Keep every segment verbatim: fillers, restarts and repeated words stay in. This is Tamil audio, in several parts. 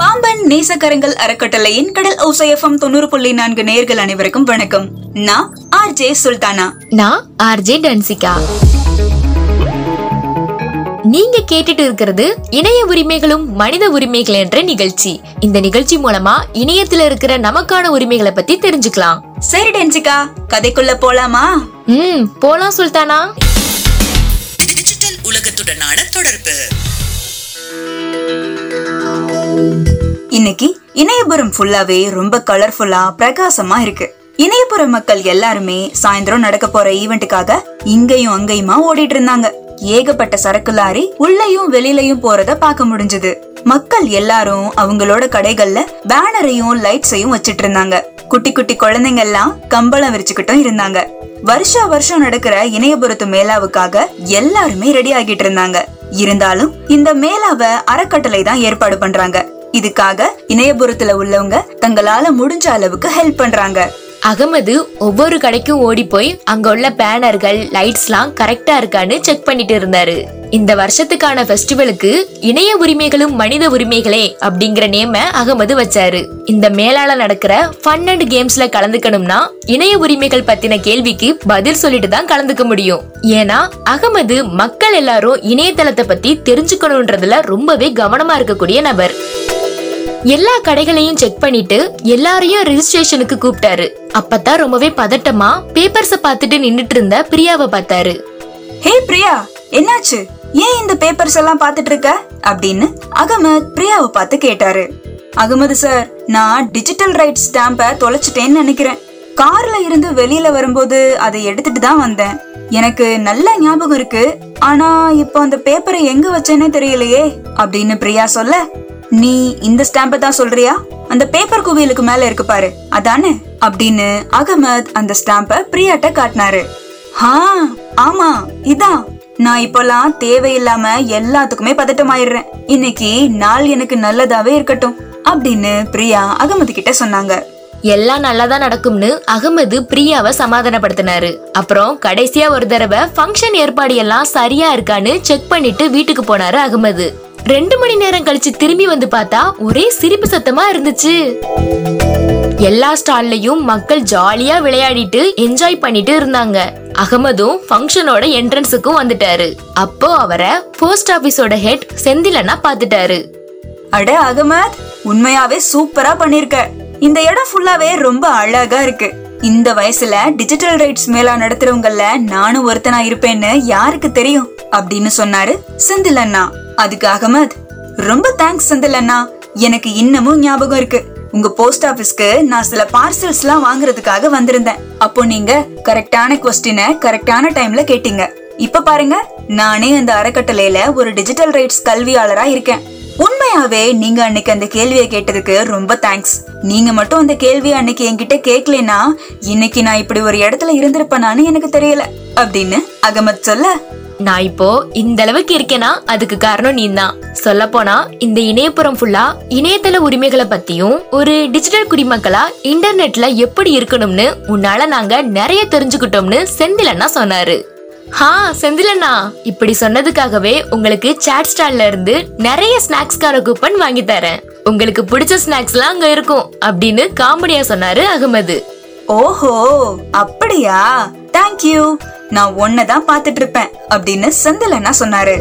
பாம்பன் நேசக்கரங்கள் அறக்கட்டளையின் கடல் ஓசை எஃப்எம் தொண்ணூறு புள்ளி நான்கு நேயர்கள் அனைவருக்கும் வணக்கம். நான் ஆர்ஜே சுல்தானா. நான் ஆர்ஜே டன்சிகா. நீங்க கேட்டுட்டு இருக்கிறது இணைய உரிமைகளும் மனித உரிமைகள் என்ற நிகழ்ச்சி. இந்த நிகழ்ச்சி மூலமா இணையத்துல இருக்கிற நமக்கான உரிமைகளை பத்தி தெரிஞ்சுக்கலாம். சரி டென்சிகா, கதைக்குள்ள போலாமா? ம், போலாம் சுல்தானா. டிஜிட்டல் உலகத்துடனான தொடர்பு. இன்னைக்கு இணையபுரம் ஃபுல்லாவே ரொம்ப கலர்ஃபுல்லா பிரகாசமா இருக்கு. இணையபுர மக்கள் எல்லாருமே சாயந்தரம் நடக்க போற ஈவெண்ட்டுக்காக இங்கேயும் அங்கேயுமா ஓடிட்டு இருந்தாங்க. ஏகப்பட்ட சரக்கு லாரி உள்ளயும் வெளியிலயும் போறத பாக்க முடிஞ்சது. மக்கள் எல்லாரும் அவங்களோட கடைகள்ல பேனரையும் லைட்ஸையும் வச்சிட்டு இருந்தாங்க. குட்டி குட்டி குழந்தைங்க எல்லாம் கம்பளம் விரிச்சுக்கிட்டும் இருந்தாங்க. வருஷா வருஷம் நடக்கிற இணையபுரத்து மேளாவுக்காக எல்லாருமே ரெடி ஆகிட்டு இருந்தாங்க. இருந்தாலும் இந்த மேளாவை அறக்கட்டளை தான் ஏற்பாடு பண்றாங்க. இதுக்காக இணையபுரத்துல உள்ளவங்க தங்களால முடிஞ்ச அளவுக்கு ஹெல்ப் பண்றாங்க. அகமது ஒவ்வொரு கடைக்கும் ஓடி போய் அங்க உள்ள பேனர்கள் லைட்ஸ் எல்லாம் கரெக்டா இருக்கான்னு செக் பண்ணிட்டு இருந்தாரு. இந்த வருஷத்துக்கான ஃபெஸ்டிவலுக்கு இணைய உரிமைகளும் மனித உரிமைகளே அப்படிங்கிற நேம அகமது வச்சாரு. இந்த மேலால நடக்கிற ஃபன் அண்ட் கேம்ஸ்ல கலந்துக்கணும்னா இணைய உரிமைகள் பத்தின கேள்விக்கு பதில் சொல்லிட்டு தான் கலந்துக்க முடியும். ஏன்னா அகமது மக்கள் எல்லாரும் இணையதளத்தை பத்தி தெரிஞ்சுக்கணும்ன்றதுல ரொம்பவே கவனமா இருக்கக்கூடிய நபர். எல்லா கடைகளையும் செக் பண்ணிட்டு எல்லாரையும் ரெஜிஸ்ட்ரேஷனுக்கு கூப்பிட்டாரு. அப்பதான் ரொம்பவே பதட்டமா பேப்பர்ஸ பார்த்துட்டு நின்னுட்டு இருந்த பிரியாவை பார்த்தாரு. ஹே பிரியா, என்னாச்சு? ஏன் இந்த பேப்பர்ஸ் எல்லாம் பார்த்துட்டு இருக்க அப்படின்னு அகமது பிரியாவை பார்த்து கேட்டாரு. அகமது சார், நான் டிஜிட்டல் ரைட் ஸ்டாம்ப தொலைச்சிட்டேன்னு நினைக்கிறேன். கார்ல இருந்து வெளியில வரும்போது அதை எடுத்துட்டு தான் வந்தேன். எனக்கு நல்ல ஞாபகம் இருக்கு, ஆனா இப்போ அந்த பேப்பரை எங்க வச்சேன்னே தெரியலையே அப்படின்னு பிரியா சொல்ல, நீ இந்த ஸ்டாம்பை தான் சொல்றியா? அந்த பேப்பர் குவியலுக்கு மேல இருக்கு பாரு, அதானே அப்படின்னு அகமது அந்த ஸ்டாம்பை பிரியாட்ட காட்டினாரு. ஹா, ஆமா இதான். நான் இப்பெல்லாம் தேவையில்லாம எல்லாத்துக்குமே பதட்டமாயிடுறேன். இன்னைக்கு நாள் எனக்கு நல்லதாவே இருக்கட்டும் அப்படின்னு பிரியா அகமது கிட்ட சொன்னாங்க. எல்லாம் நல்லாதான் நடக்கும்னு அகமது பிரியாவை சமாதானப்படுத்தினாரு. அப்புறம் கடைசியா ஒரு தடவை ஃபங்க்ஷன் ஏற்பாடு எல்லாம் சரியா இருக்கான்னு செக் பண்ணிட்டு வீட்டுக்கு போனாரு அகமது. ரெண்டு மணி நேரம் கழிச்சு திரும்பி வந்து பார்த்தா ஒரே சிரிப்பு சத்தமா இருந்துச்சு. எல்லா ஸ்டால்லயும் மக்கள் ஜாலியா விளையாடிட்டு என்ஜாய் பண்ணிட்டு இருந்தாங்க. அகமதும் ஃபங்க்ஷனோட என்ட்ரன்ஸுக்கும் வந்துட்டாரு. அப்போ அவரை போஸ்ட் ஆபீஸோட ஹெட் செந்திலனா பாத்துட்டாரு. அட அகமத், உண்மையாவே சூப்பரா பண்ணிருக்க. இந்த இடம் ஃபுல்லாவே ரொம்ப அழகா இருக்கு. இந்த வயசுல டிஜிட்டல் ரைட்ஸ் மேலா நடத்துறவங்கல நானும் ஒருத்தனா இருப்பேன்னு யாருக்கு தெரியும் அப்படின்னு சொன்னாரு செந்திலண்ணா. அதுக்கு அகமத், ரொம்ப தேங்க்ஸ் செந்திலண்ணா. எனக்கு இன்னமும் ஞாபகம் இருக்கு, உங்க போஸ்ட் ஆபீஸ்க்கு நான் சில பார்சல்ஸ் எல்லாம் வாங்குறதுக்காக வந்திருந்தேன். அப்போ நீங்க கரெக்டான குவெஸ்டினை கரெக்டான டைம்ல கேட்டீங்க. இப்ப பாருங்க, நானே அந்த அறக்கட்டளையில ஒரு டிஜிட்டல் ரைட்ஸ் கல்வியாளரா இருக்கேன். உண்மையாவே நீங்க அன்னைக்கு அந்த கேள்வியை கேட்டதுக்கு ரொம்ப தேங்க்ஸ். நீங்க மட்டும் அந்த கேள்வியை அன்னைக்கு என்கிட்ட கேட்கலனா இன்னைக்கு நான் இப்படி ஒரு இடத்துல இருந்திருப்பேனானு எனக்கு தெரியல அப்படின்னு அகமத் சொல்ல, நான் இப்போ இந்த அளவுக்கு இருக்கேனா அதுக்கு காரணம் நீ தான். சொல்ல போனா இந்த இணையபுரம் ஃபுல்லா இணையதள உரிமைகளை பத்தியும் ஒரு டிஜிட்டல் குடிமக்களா இன்டர்நெட்ல எப்படி இருக்கணும்னு உன்னால நாங்க நிறைய தெரிஞ்சுக்கிட்டோம்னு செந்திலண்ணா சொன்னாரு. ஹா செந்திலண்ணா, இப்படி சொன்னதுக்காகவே உங்களுக்கு சாட் ஸ்டால்ல இருந்து நிறைய ஸ்நாக்ஸ்கான கூப்பன் வாங்கி தரேன். உங்களுக்கு பிடிச்ச ஸ்நாக்ஸ் எல்லாம் அங்க இருக்கும் அப்படின்னு காமெடியா சொன்னாரு அகமது. ஓஹோ, அப்படியா? தேங்க்யூ, நான் ஒன்னதான் பாத்துட்டு இருப்பேன் அப்படின்னு செந்திலண்ணா சொன்னாரு.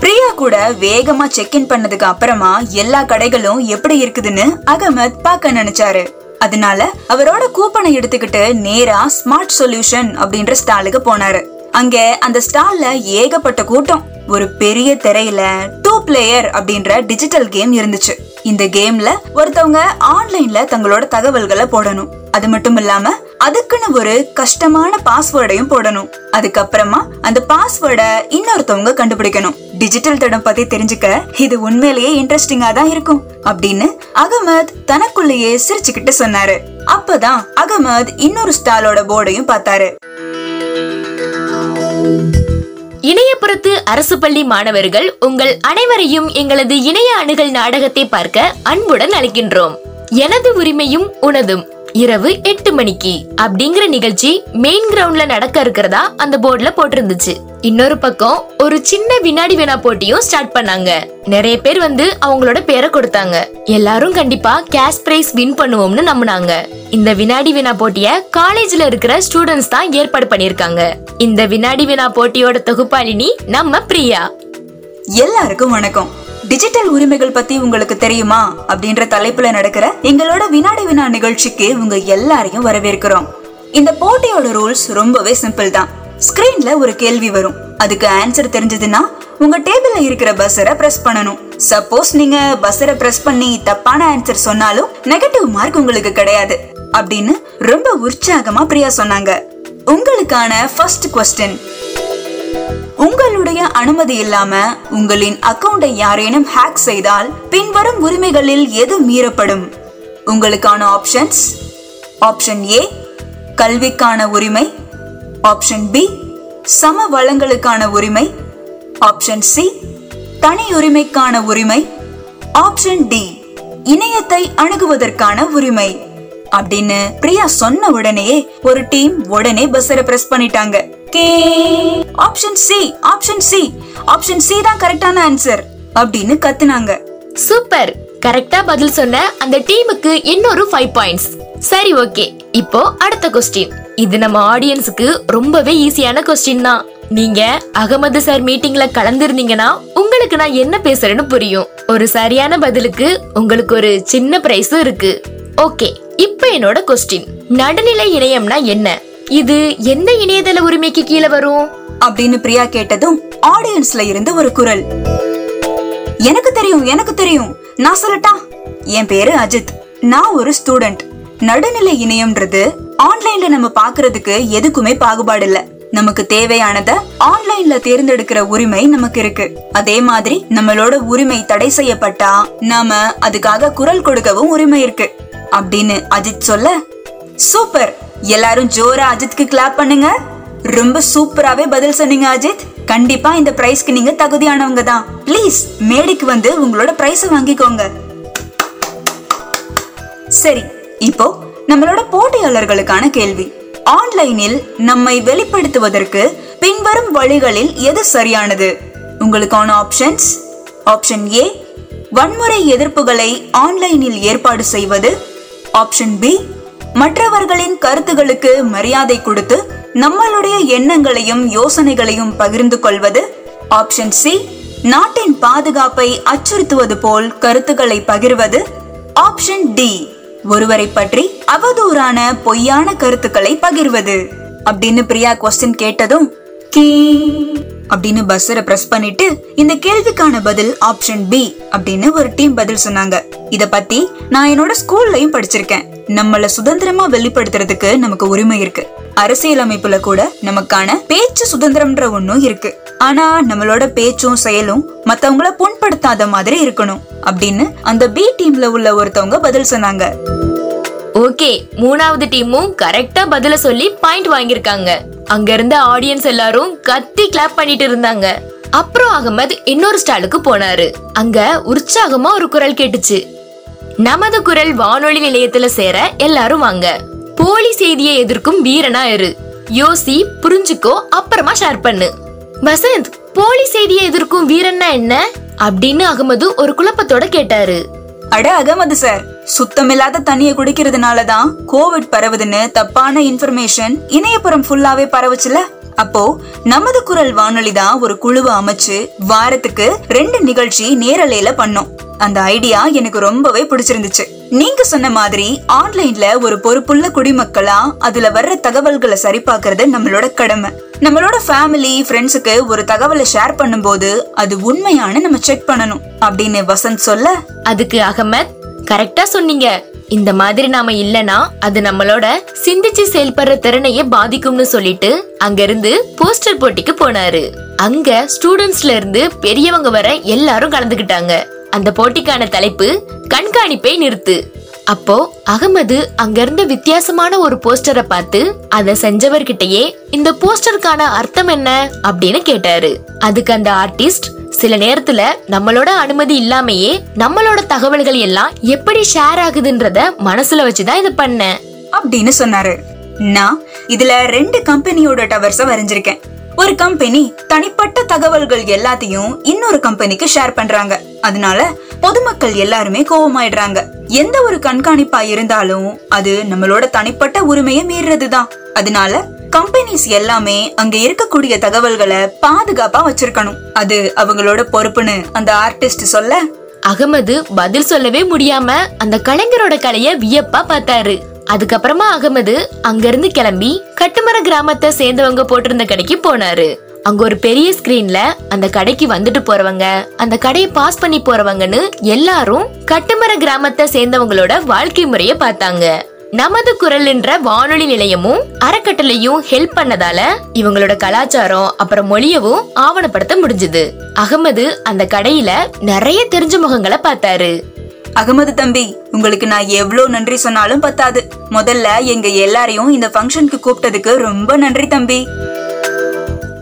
பிரியா கூட வேகமா செக் இன் பண்ணதுக்கு அப்புறமா எல்லா கடைகளும் எப்படி இருக்குதுன்னு அகமத் பாக்க நினைச்சாரு. அதனால அவரோட கூப்பனை எடுத்துக்கிட்டு நேரா ஸ்மார்ட் சொல்யூஷன் அப்படின்ற ஸ்டாலுக்கு போனாரு. அங்க அந்த ஸ்டால்ல ஏகப்பட்ட கூட்டம். ஒரு பெரிய திரையில டூ பிளேயர் அப்படின்ற டிஜிட்டல் கேம் இருந்துச்சு. இந்த கேம்ல ஒருத்தவங்க ஆன்லைன்ல தங்களோட தகவல்களை போடணும். அது மட்டும் இல்லாம அதுக்குன்னு ஒரு கஷ்டமான பாஸ்வேர்டையும் போடணும். அதுக்கப்புறமா அந்த பாஸ்வேர்டை இன்னொருத்தவங்க கண்டுபிடிக்கணும். டிஜிட்டல் தடம் பத்தி தெரிஞ்சுக்க இது உண்மையிலேயே இன்ட்ரெஸ்டிங்கா தான் இருக்கும் அப்படின்னு அகமத் தனக்குள்ளேயே சிரிச்சுக்கிட்டு சொன்னாரு. அப்பதான் அகமத் இன்னொரு ஸ்டாலோட போர்டையும் பார்த்தாரு. இணையபுரத்து அரசு பள்ளி மாணவர்கள் உங்கள் அனைவரையும் எங்களது இணைய அணுகல் நாடகத்தை பார்க்க அன்புடன் அழைக்கின்றோம். எனது உரிமையும் உனதும் இரவு எட்டு மணிக்கு அப்படிங்கிற நிகழ்ச்சி மெயின் கிரவுண்ட்ல நடக்க இருக்கிறதா அந்த போர்டுல போட்டிருந்துச்சு. இன்னொரு பக்கம் ஒரு சின்ன வினாடி வினா போட்டியும் ஸ்டார்ட் பண்ணாங்க. நிறைய பேர் வந்து அவங்களோட பேரை கொடுத்தாங்க. எல்லாரும் கண்டிப்பா கேஷ் பிரைஸ் வின் பண்ணுவோம்னு நம்பினாங்க. இந்த வினாடி வினா போட்டிய காலேஜ்ல இருக்கிற ஸ்டூடெண்ட்ஸ் தான் ஏற்பாடு பண்ணிருக்காங்க. இந்த வினாடி வினா போட்டியோட தொகுப்பாளினி நம்ம பிரியா. எல்லாருக்கும் வணக்கம். டிஜிட்டல் உரிமைகள் பத்தி உங்களுக்கு தெரியுமா அப்படின்ற தலைப்புல நடக்கிற எங்களோட வினாடி வினா நிகழ்ச்சிக்கு உங்க எல்லாரையும் வரவேற்கிறோம். இந்த போட்டியோட ரூல்ஸ் ரொம்பவே சிம்பிள் தான். ஸ்கிரீன்ல ஒரு கேள்வி வரும், அதுக்கு ஆன்சர் தெரிஞ்சதுன்னா உங்க டேபிள்ல இருக்கிற பஸ்ஸரை பிரஸ் பண்ணணும். சப்போஸ் நீங்க பஸ்ஸரை பிரஸ் பண்ணி தப்பான ஆன்சர் சொன்னாலும் நெகட்டிவ் மார்க் உங்களுக்கு கிடையாது அப்படின்னு ரொம்ப உற்சாகமா பிரியா சொன்னாங்க. உங்களுக்கான ஃபர்ஸ்ட் க்வெஸ்சன், உங்களுடைய அனுமதி இல்லாம உங்களின் அக்கவுண்டை யாரேனும் ஹேக் செய்தால் பின்வரும் உரிமைகளில் எது மீறப்படும்? உங்களுக்கான ஆப்ஷன்ஸ்: ஆப்ஷன் ஏ கல்விக்கான உரிமை, ஆப்ஷன் பி சம வளங்களுக்கான உரிமை, ஆப்ஷன் சி தனி உரிமைக்கான உரிமை, ஆப்ஷன் டி இணையத்தை அணுகுவதற்கான உரிமை அப்படின்னு பிரியா சொன்ன உடனே ஒரு டீம் உடனே பஸ்ஸரை பிரஸ் பண்ணிட்டாங்க. K option C option C option C தான் கரெக்டான ஆன்சர் அப்படின்னு கத்துனாங்க. சூப்பர், கரெக்டா பதில் சொன்ன அந்த டீமுக்கு இன்னொரு ஃபைவ் பாயிண்ட்ஸ். சரி, ஓகே, இப்போ அடுத்த கொஸ்டின். இது நம்ம ஆடியன்ஸுக்கு ரொம்பவே ஈஸியான கொஸ்டின் தான். நீங்க அகமது சார் மீட்டிங்ல கலந்துருந்தீங்கன்னா உங்களுக்கு நான் என்ன பேசுறேன்னு புரியும். ஒரு சரியான பதிலுக்கு உங்களுக்கு ஒரு சின்ன பிரைஸும் இருக்கு. ஓகே, இப்போ என்னோட கொஸ்டின், நடுநிலை இணையம்னா என்ன? இது எந்த இணையதள உரிமைக்கு கீழே வரும் அப்படின்னு பிரியா கேட்டதும் ஆடியன்ஸ்ல இருந்து ஒரு குரல், எனக்கு தெரியும் எனக்கு தெரியும், நான் சொல்லட்டா? என் பேரு அஜித், நான் ஒரு ஸ்டூடெண்ட். நடுநிலை இணையம்ன்றது ஆன்லைன்ல நம்ம பாக்குறதுக்கு எதுக்குமே பாகுபாடு இல்ல. நமக்கு தேவையானத ஆன்லைன்ல தேர்ந்தெடுக்கிற உரிமை நமக்கு இருக்கு. அதே மாதிரி நம்மளோட உரிமை தடை செய்யப்பட்டா நாம அதுக்காக குரல் கொடுக்கவும் உரிமை இருக்கு அப்படின்னு அஜித் சொல்ல, சூப்பர், எல்லாரும் ஜோரா அஜித்க்கு கிளாப் பண்ணுங்க. ரொம்ப சூப்பராவே பதில் சொன்னீங்க அஜித், கண்டிப்பா இந்த பிரைஸ்க்கு நீங்க தகுதியானவங்க தான். பிளீஸ் மேடைக்கு வந்து உங்களோட பிரைஸ வாங்கிக்கோங்க. சரி, இப்போ நம்மளோட போட்டியாளர்களுக்கான கேள்வி. ஆன்லைனில் நம்மை வெளிப்படுத்துவதற்கு பின்வரும் வழிகளில் எது சரியானது? உங்களுக்கான ஆப்ஷன்ஸ்: ஆப்ஷன் ஏ வன்முறை எதிர்ப்புகளை ஆன்லைனில் ஏற்பாடு செய்வது, ஆப்ஷன் பி மற்றவர்களின் கருத்துகளுக்கு மரியாதை கொடுத்து நம்மளுடைய எண்ணங்களையும் யோசனைகளையும் பகிர்ந்து கொள்வது, ஆப்ஷன் சி நாட்டின் பாதுகாப்பை அச்சுறுத்துவது போல் கருத்துக்களை பகிர்வது, ஆப்ஷன் டி ஒருவரை பற்றி அவதூறான பொய்யான கருத்துக்களை பகிர்வது அப்படின்னு பிரியா க்வெஸ்சன் கேட்டதும் கீ அப்படின்னு பஸ்ஸரை பிரஸ் பண்ணிட்டு இந்த கேள்விக்கான பதில் ஆப்ஷன் பி அப்படின்னு ஒரு டீம் பதில் சொன்னாங்க. இத பத்தி நான் என்னோட ஸ்கூல்லயும் படிச்சிருக்கேன். நம்மள சுதந்திரமா வெளிப்படுத்துறதுக்கு நமக்கு உரிமை இருக்கு. அரசியலமைப்புல கூட நமக்கான பேச்சு சுதந்திரம்ன்ற ஒண்ணும் இருக்கு. ஆனா நம்மளோட பேச்சும் செயலும் மத்தவங்கள புண்படுத்தாத மாதிரி இருக்கணும் அப்படின்னு அந்த பி டீம்ல உள்ள ஒருத்தவங்க பதில் சொன்னாங்க. ஓகே, மூணாவது டீமும் கரெக்டா பதில சொல்லி பாயிண்ட் வாங்கிருக்காங்க. அங்க இருந்த ஆடியன்ஸ் எல்லாரும் கத்தி கிளாப் பண்ணிட்டு இருந்தாங்க. அப்புறம் அகமது இன்னொரு ஸ்டாலுக்கு போனாரு. அங்க உற்சாகமா ஒரு குரல் கேட்டுச்சு, நமது குரல் வானொலி நிலையத்துல சேர எல்லாரும் வாங்க, போலி செய்தியை எதிர்க்கும் வீரனா இரு, யோசி, புரிஞ்சுக்கோ, அப்புறமா ஷேர் பண்ணு. வசந்த், போலி செய்தியை எதிர்க்கும் வீரன்னா என்ன அப்படின்னு அகமது ஒரு குழப்பத்தோட கேட்டாரு. அட அகமது சார், சுத்தமில்லாத தண்ணியை குடிக்கிறதுனாலதான் கோவிட் பரவுதுன்னு தப்பான இன்ஃபர்மேஷன் இணையபுரம் ஃபுல்லாவே பரவுச்சுல. அப்போ நமது குரல் வானொலி தான் ஒரு குழுவை அமைச்சு வாரத்துக்கு ரெண்டு நிகழ்ச்சி நேரலையில பண்ணோம். அந்த ஐடியா எனக்கு ரொம்பவே பிடிச்சிருந்துச்சு. நீங்க சொன்ன மாதிரி ஆன்லைன்ல ஒரு பொறுப்புள்ள குடிமக்களா அதுல வர்ற தகவல்களை சரி பார்க்கறது நம்மளோட கடமை. நம்மளோட ஃபேமிலி, ஃப்ரெண்ட்ஸுக்கு ஒரு தகவலை ஷேர் பண்ணும் போது அது உண்மையான நம்ம செக் பண்ணணும் அப்படின்னு வசந்த் சொல்ல, அதுக்கு அகமத், கரெக்டா சொன்னீங்க, இந்த மாதிரி நாம இல்லனா அது நம்மளோட சிந்திச்சு செயல்படுற திறனையே பாதிக்கும்னு சொல்லிட்டு அங்க இருந்து போஸ்டர் போட்டிக்கு போனாரு. அங்க ஸ்டூடெண்ட்ஸ்ல இருந்து பெரியவங்க வர எல்லாரும் கலந்துக்கிட்டாங்க. அந்த போட்டிக்கான தலைப்பு கண்காணிப்பை நிறுத்து. அப்போ அகமது அங்க இருந்த வித்தியாசமான ஒரு போஸ்டரை பார்த்து அத செஞ்சவர்கிட்டயே இந்த போஸ்டருக்கான அர்த்தம் என்ன அப்படின்னு கேட்டாரு. அதுக்கு அந்த ஆர்டிஸ்ட், சில நேரத்துல நம்மளோட அனுமதி இல்லாமையே நம்மளோட தகவல்கள் எல்லாம் எப்படி ஷேர் ஆகுதுன்றத மனசுல வச்சுதான் இத பண்ண அப்படின்னு சொன்னாரு. நான் இதுல ரெண்டு கம்பெனியோட டவர்ஸ வரைஞ்சிருக்கேன். ஒரு கம்பெனி தனிப்பட்ட தகவல்கள் எல்லாத்தையும் இன்னொரு கம்பெனிக்கு ஷேர் பண்றாங்க. அதனால பொதுமக்கள் எல்லாருமே கோபமாயிடுறாங்க. எந்த ஒரு கண்காணிப்பா இருந்தாலும் அது நம்மளோட தனிப்பட்ட உரிமையை மீறதுதான். அதனால கம்பெனிஸ் எல்லாமே அங்க இருக்கக்கூடிய தகவல்களை பாதுகாப்பா வச்சிருக்கணும். அது அவங்களோட பொறுப்புன்னு அந்த ஆர்டிஸ்ட் சொல்ல, அகமது பதில் சொல்லவே முடியாம அந்த கலைஞரோட கலைய வியப்பா பார்த்தாரு. அதுக்கப்புறமா அகமது அங்கிருந்து கிளம்பி கட்டுமர கிராமத்தை சேர்ந்தவங்க போட்டிருந்த கடைக்கு போனாரு. அங்க ஒரு பெரிய ஸ்கிரீன்ல அந்த கடைக்கு வந்துட்டு போறவங்க, அந்த கடையை பாஸ் பண்ணி போறவங்கன்னு எல்லாரும் கட்டுமர கிராமத்தை சேர்ந்தவங்களோட வாழ்க்கை முறைய பார்த்தாங்க. நமது குரல் என்ற வானொலி நிலையமும் அறக்கட்டளையும் ஹெல்ப் பண்ணதால இவங்களோட கலாச்சாரம் அப்புறம் மொழியவும் ஆவணப்படுத்த முடிஞ்சது. அகமது அந்த கடையில நிறைய தெரிஞ்ச முகங்களை பார்த்தாரு. அகமது தம்பி, உங்களுக்கு நான் எவ்வளவு நன்றி சொன்னாலும் பத்தாது. முதல்ல எங்க எல்லாரையும் இந்த ஃபங்க்ஷனுக்கு கூப்பிட்டதுக்கு ரொம்ப நன்றி தம்பி.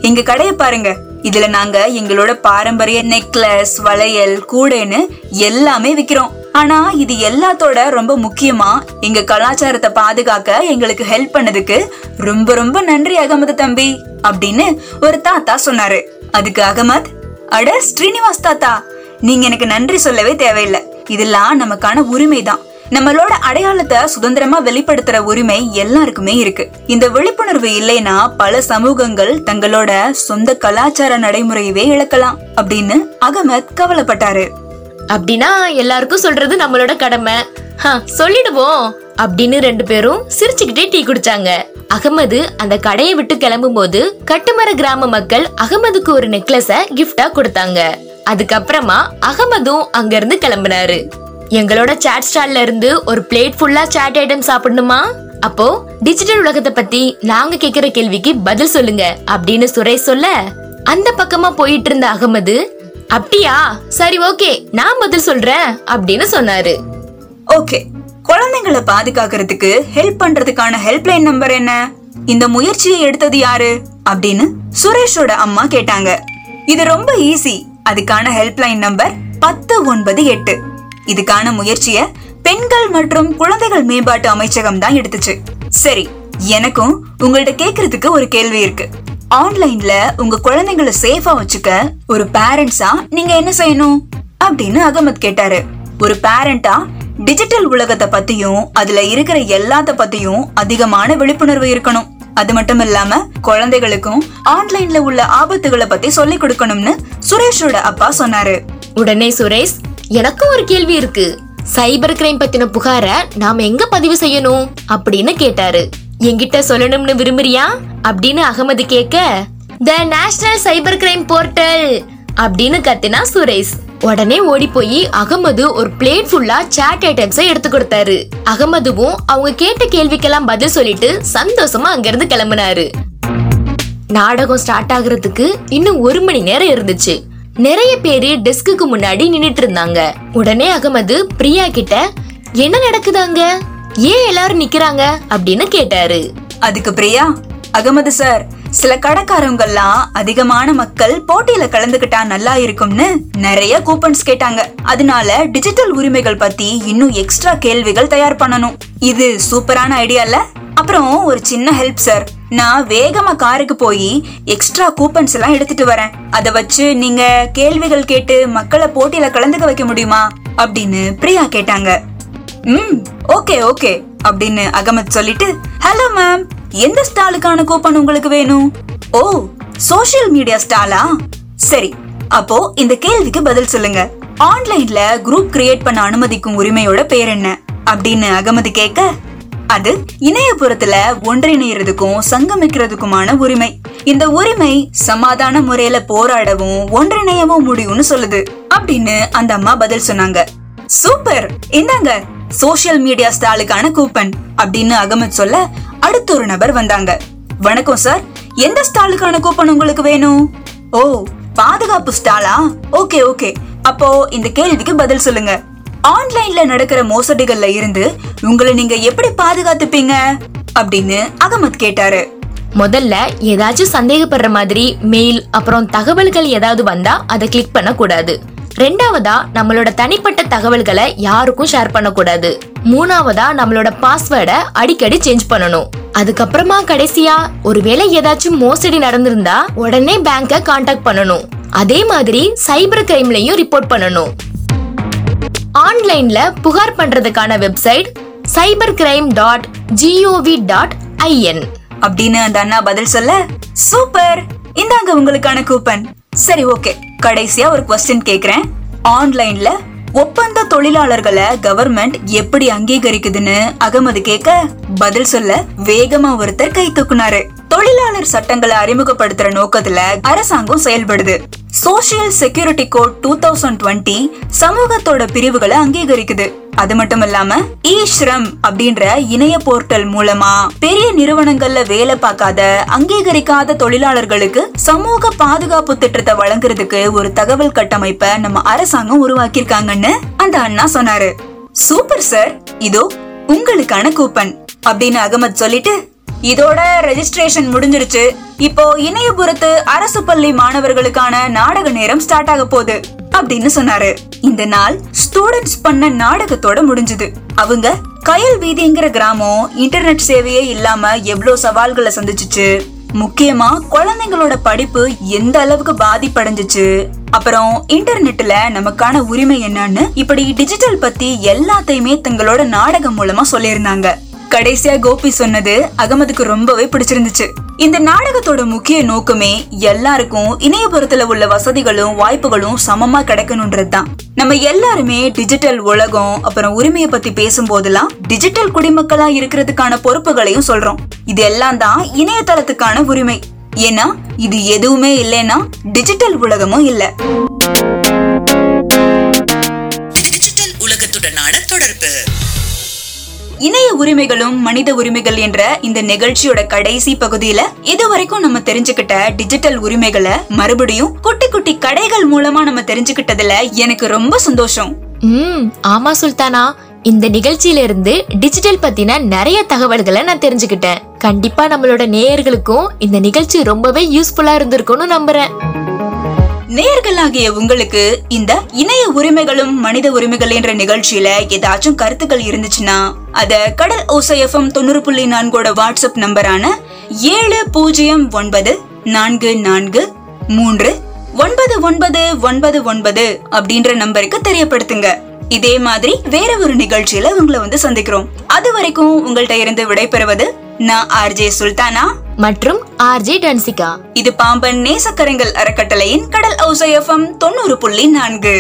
எங்க கடையை பாருங்க, இதுல நாங்க எங்களோட பாரம்பரிய நெக்லஸ், வளையல், கூடைன்னு எல்லாமே விக்கிறோம். ஆனா இது எல்லாத்தோட ரொம்ப முக்கியமா எங்க கலாச்சாரத்தை பாதுகாக்க எங்களுக்கு ஹெல்ப் பண்ணதுக்கு ரொம்ப ரொம்ப நன்றி அகமது தம்பி அப்படின்னு ஒரு தாத்தா சொன்னாரு. அதுக்கு அகமத், அட ஸ்ரீனிவாஸ் தாத்தா, நீங்க எனக்கு நன்றி சொல்லவே தேவையில்லை. இதெல்லாம் நமக்கான உரிமைதான். நம்மளோட அடையாளத்தை சுதந்திரமா வெளிப்படுத்துற உரிமை எல்லாருக்குமே இருக்கு. இந்த விழிப்புணர்வு இல்லைன்னா பல சமூகங்கள் தங்களோட சொந்த கலாச்சார நடைமுறையவே இழக்கலாம் அப்படின்னு அகமத் கவலைப்பட்டாரு. அப்படின்னா எல்லாருக்கும் சொல்றது நம்மளோட கடமை, சொல்லிடுவோம் அப்படின்னு ரெண்டு பேரும் சிரிச்சுக்கிட்டே டீ குடிச்சாங்க. அகமது அந்த கடையை விட்டு கிளம்பும் போது கட்டுமர கிராம மக்கள் அகமதுக்கு ஒரு நெக்லஸ கிஃப்டா கொடுத்தாங்க. அதுக்கப்புறமா அகமதும் அங்க இருந்து கிளம்பினாரு. எங்களோட சாட் ஸ்டால்ல இருந்து ஒரு பிளேட் ஃபுல்லா சாட் ஐட்டம் சாப்பிடணுமா? அப்போ டிஜிட்டல் உலகத்தை பத்தி நாங்க கேக்குற கேள்விக்கு பதில் சொல்லுங்க அப்படின்னு சுரேஷ் சொல்ல, அந்த பக்கமா போயிட்டு இருந்த அகமது, அப்படியா, சரி ஓகே, நான் பதில் சொல்றேன் அப்படின்னு சொன்னாரு. ஓகே, குழந்தைங்களை பாதுகாக்கிறதுக்கு ஹெல்ப் பண்றதுக்கான ஹெல்ப்லைன் நம்பர் என்ன? இந்த முயற்சியை எடுத்தது யாரு அப்படின்னு சுரேஷோட அம்மா கேட்டாங்க. இது ரொம்ப ஈஸி. அதுக்கான ஹெல்ப்லைன் நம்பர் பத்து ஒன்பது எட்டு. இதுக்கான முயற்சிய பெண்கள் மற்றும் குழந்தைகள் மேம்பாட்டு அமைச்சகம் தான் எடுத்துச்சு. சரி, எனக்கும் உங்கள்ட்ட கேக்குறதுக்கு ஒரு கேள்வி இருக்கு. ஆன்லைன்ல உங்க குழந்தைங்களை சேஃபா வச்சுக்க ஒரு பேரண்ட்ஸா நீங்க என்ன செய்யணும் அப்படின்னு அகமத் கேட்டாரு. ஒரு பேரண்டா டிஜிட்டல் உலகத்தை பத்தியும் அதுல இருக்கிற எல்லாத்த பத்தியும் அதிகமான விழிப்புணர்வு இருக்கணும். அது மட்டும் இல்லாம குழந்தைகளுக்கும் ஆன்லைன்ல உள்ள ஆபத்துகளை பத்தி சொல்லி கொடுக்கணும்னு சுரேஷோட அப்பா சொன்னாரு. உடனே சுரேஷ், எனக்கும் ஒரு கேள்வி இருக்கு. சைபர் கிரைம் பத்தின புகார நாம எங்க பதிவு செய்யணும் அப்படின்னு கேட்டாரு. என்கிட்ட சொல்லணும்னு விரும்புறியா அப்படின்னு அகமது கேட்க, the national cyber crime portal அப்படின்னு கத்தினா சுரேஷ். உடனே ஓடி போய் அகமது ஒரு பிளேட் ஃபுல்லா சாட் ஐட்டம்ஸை எடுத்து கொடுத்தாரு. அகமதுவும் அவங்க கேட்ட கேள்விக்கெல்லாம் பதில் சொல்லிட்டு சந்தோஷமா அங்கிருந்து கிளம்பினாரு. நாடகம் ஸ்டார்ட் ஆகுறதுக்கு இன்னும் ஒரு மணி நேரம் இருந்துச்சு. நிறைய பேரு டெஸ்க்கு முன்னாடி நின்னுட்டு இருந்தாங்க. உடனே அகமது பிரியா கிட்ட, என்ன நடக்குதாங்க, ஏன் எல்லாரும் நிக்கிறாங்க அப்படின்னு கேட்டாரு. அதுக்கு பிரியா, அகமது சார், சில கடைக்காரங்கெல்லாம் அதிகமான மக்கள் போட்டியில கலந்துகிட்டா நல்லா இருக்கும்னு நிறைய கூப்பன்ஸ் கேட்டாங்க. அதனால டிஜிட்டல் உரிமைகள் பத்தி இன்னும் எக்ஸ்ட்ரா கேள்விகள் தயார் பண்ணணும். இது சூப்பரான ஐடியால. அப்புறம் ஒரு சின்ன ஹெல்ப் சார், நான் வேகமா காருக்கு போய் எக்ஸ்ட்ரா கூப்பன்ஸ் எல்லாம் எடுத்துட்டு வரேன். அத வச்சு நீங்க கேள்விகள் கேட்டு மக்களை போட்டியில கலந்துக்க வைக்க முடியுமா அப்படின்னு பிரியா கேட்டாங்க. ம், ஓகே ஓகே அப்படின்னு அகமத் சொல்லிட்டு, ஹலோ மேம், எந்த ஸ்டாலுக்கான கூப்பன் உங்களுக்கு வேணும்? ஓ, சோஷியல் மீடியா ஸ்டாலா? சரி, அப்போ இந்த கேள்விக்கு பதில் சொல்லுங்க. ஆன்லைன்ல குரூப் கிரியேட் பண்ண அனுமதிக்கும் உரிமையோட பேர் என்ன அப்படின்னு அகமது கேட்க, அது இணையபுரத்துல ஒன்றிணையறதுக்கும் சங்கமிக்கிறதுக்குமான உரிமை. இந்த உரிமை சமாதான முறையில போராடவும் ஒன்றிணையவும் முடியும்னு சொல்லுது அப்படின்னு அந்த அம்மா பதில் சொன்னாங்க. சூப்பர், இந்தாங்க சோஷியல் மீடியா ஸ்டாலுக்கான கூப்பன் அப்படின்னு அகமது சொல்ல, அடுத்த ஒரு நபர் வந்தாங்க. வணக்கம் சார், எந்த ஸ்டாலுக்கான கூப்பன் உங்களுக்கு வேணும்? ஓ, பாதுகாப்பு ஸ்டாலா? ஓகே ஓகே, அப்போ இந்த கேள்விக்கு பதில் சொல்லுங்க. ஆன்லைன்ல நடக்கிற மோசடிகள்ல இருந்து உங்களை நீங்க எப்படி பாதுகாத்துப்பீங்க அப்படின்னு அகமத் கேட்டாரு. முதல்ல ஏதாச்சும் சந்தேகப்படுற மாதிரி மெயில் அப்புறம் தகவல்கள் ஏதாவது வந்தா அதை கிளிக் பண்ண கூடாது. ரெண்டாவதா நம்மளோட தனிப்பட்ட தகவல்களை யாருக்கும் ஷேர் பண்ணக்கூடாது. மூணாவதா நம்மளோட பாஸ்வேர்டை அடிக்கடி சேஞ்ச் பண்ணணும். அதுக்கப்புறமா கடைசியா ஒருவேளை ஏதாச்சும் மோசடி நடந்திருந்தா உடனே பேங்கை காண்டாக்ட் பண்ணணும். அதே மாதிரி சைபர் கிரைம்லயும் ரிப்போர்ட் பண்ணணும். ஆன்லைன்ல புகார் பண்றதுக்கான website cyber crime dot G O V dot I N அப்படின்னு அந்த அண்ணா பதில் சொல்ல, சூப்பர், இந்தாங்க உங்களுக்கான கூப்பன். சரி, ஓகே, கடைசியா ஒரு க்வெஸ்சன் கேக்குறேன். ஆன்லைன்ல ஒப்பந்த தொழிலாளர்களை கவர்மெண்ட் எப்படி அங்கீகரிக்குதுன்னு அகமது கேட்க, பதில் சொல்ல வேகமா ஒருத்தர் கை தூக்குனாரு. தொழிலாளர் சட்டங்களை அறிமுகப்படுத்துற நோக்கத்துல அரசாங்கம் செயல்படுது. Social security code two thousand twenty சமூகத்தோட பிரிவுகளை அங்கீகரிக்குது. அது மட்டும் இல்லாம இ ஸ்ரம் அப்படின்ற இணைய போர்ட்டல் மூலமா பெரிய நிறுவனங்கள்ல வேலை பார்க்காத அங்கீகரிக்காத தொழிலாளர்களுக்கு சமூக பாதுகாப்பு திட்டத்தை வழங்குறதுக்கு ஒரு தகவல் கட்டமைப்பை நம்ம அரசாங்கம் உருவாக்கியிருக்காங்கன்னு அந்த அண்ணா சொன்னாரு. சூப்பர் சார், இதோ உங்களுக்கான கூப்பன் அப்படின்னு அகமது சொல்லிட்டு, இதோட ரெஜிஸ்ட்ரேஷன் முடிஞ்சிருச்சு. இப்போ இணையபுரத்து அரசு பள்ளி மாணவர்களுக்கான நாடக நேரம் ஸ்டார்ட் ஆக போகுது அப்படின்னு சொன்னாரு. இந்த நாள் ஸ்டூடெண்ட்ஸ் பண்ண நாடகத்தோட முடிஞ்சது. அவங்க கயல் வீதிங்கிற கிராமம் இன்டர்நெட் சேவையே இல்லாம எவ்வளவு சவால்களை சந்திச்சுச்சு, முக்கியமா குழந்தைங்களோட படிப்பு எந்த அளவுக்கு பாதிப்படைஞ்சிச்சு, அப்புறம் இன்டர்நெட்ல நமக்கான உரிமை என்னன்னு இப்படி டிஜிட்டல் பத்தி எல்லாத்தையுமே தங்களோட நாடகம் மூலமா சொல்லியிருந்தாங்க. கடைசியா கோபி சொன்னது அகமதுக்கு ரொம்பவே பிடிச்சிருந்துச்சு. இந்த நாடகத்தோட முக்கிய நோக்கமே எல்லாருக்கும் இணையபுரத்துல உள்ள வசதிகளும் வாய்ப்புகளும் சமமா கிடைக்கணும்ன்றதுதான். நம்ம எல்லாருமே டிஜிட்டல் உலகம் அப்புறம் உரிமையை பத்தி பேசும் போதெல்லாம் டிஜிட்டல் குடிமக்களா இருக்கிறதுக்கான பொறுப்புகளையும் சொல்றோம். இது எல்லாம் தான் இணையதளத்துக்கான உரிமை. ஏன்னா இது எதுவுமே இல்லைன்னா டிஜிட்டல் உலகமும் இல்ல. டிஜிட்டல் உலகத்துடனான தொடர்பு. இணைய உரிமைகளும் மனித உரிமைகள் என்ற இந்த நிகழ்ச்சியோட கடைசி பகுதியில இதுவரைக்கும் நம்ம தெரிஞ்சுக்கிட்ட டிஜிட்டல் உரிமைகளை மறுபடியும் குட்டி குட்டி கடைகள் மூலமா நம்ம தெரிஞ்சுக்கிட்டதுல எனக்கு ரொம்ப சந்தோஷம். ம் ஆமா சுல்தானா, இந்த நிகழ்ச்சியில இருந்து டிஜிட்டல் பத்தின நிறைய தகவல்களை நான் தெரிஞ்சுக்கிட்டேன். கண்டிப்பா நம்மளோட நேயர்களுக்கும் இந்த நிகழ்ச்சி ரொம்பவே யூஸ்ஃபுல்லா இருந்திருக்கும்னு நம்புறேன். நேயர்களாகிய உங்களுக்கு இந்த இணைய உரிமைகளும் மனித உரிமைகள் என்ற நிகழ்ச்சியில ஏதாச்சும் கருத்துக்கள் இருந்துச்சுன்னா அத கடல் ஓசை எஃப்எம் தொண்ணூறு புள்ளி நான்கோட வாட்ஸ்அப் நம்பரான ஏழு பூஜ்ஜியம் ஒன்பது நான்கு நான்கு மூன்று ஒன்பது ஒன்பது ஒன்பது ஒன்பது அப்படின்ற நம்பருக்கு தெரியப்படுத்துங்க. இதே மாதிரி வேற ஒரு நிகழ்ச்சியில உங்களை வந்து சந்திக்கிறோம். அது வரைக்கும் உங்கள்கிட்ட இருந்து விடைபெறுவது நான் ஆர்ஜே சுல்தானா மற்றும் ஆர்ஜே டன்சிகா. இது பாம்பன் நேசக்கரங்கள் அறக்கட்டளையின் கடல் ஓசை எஃப்எம் தொண்ணூறு புள்ளி நான்கு.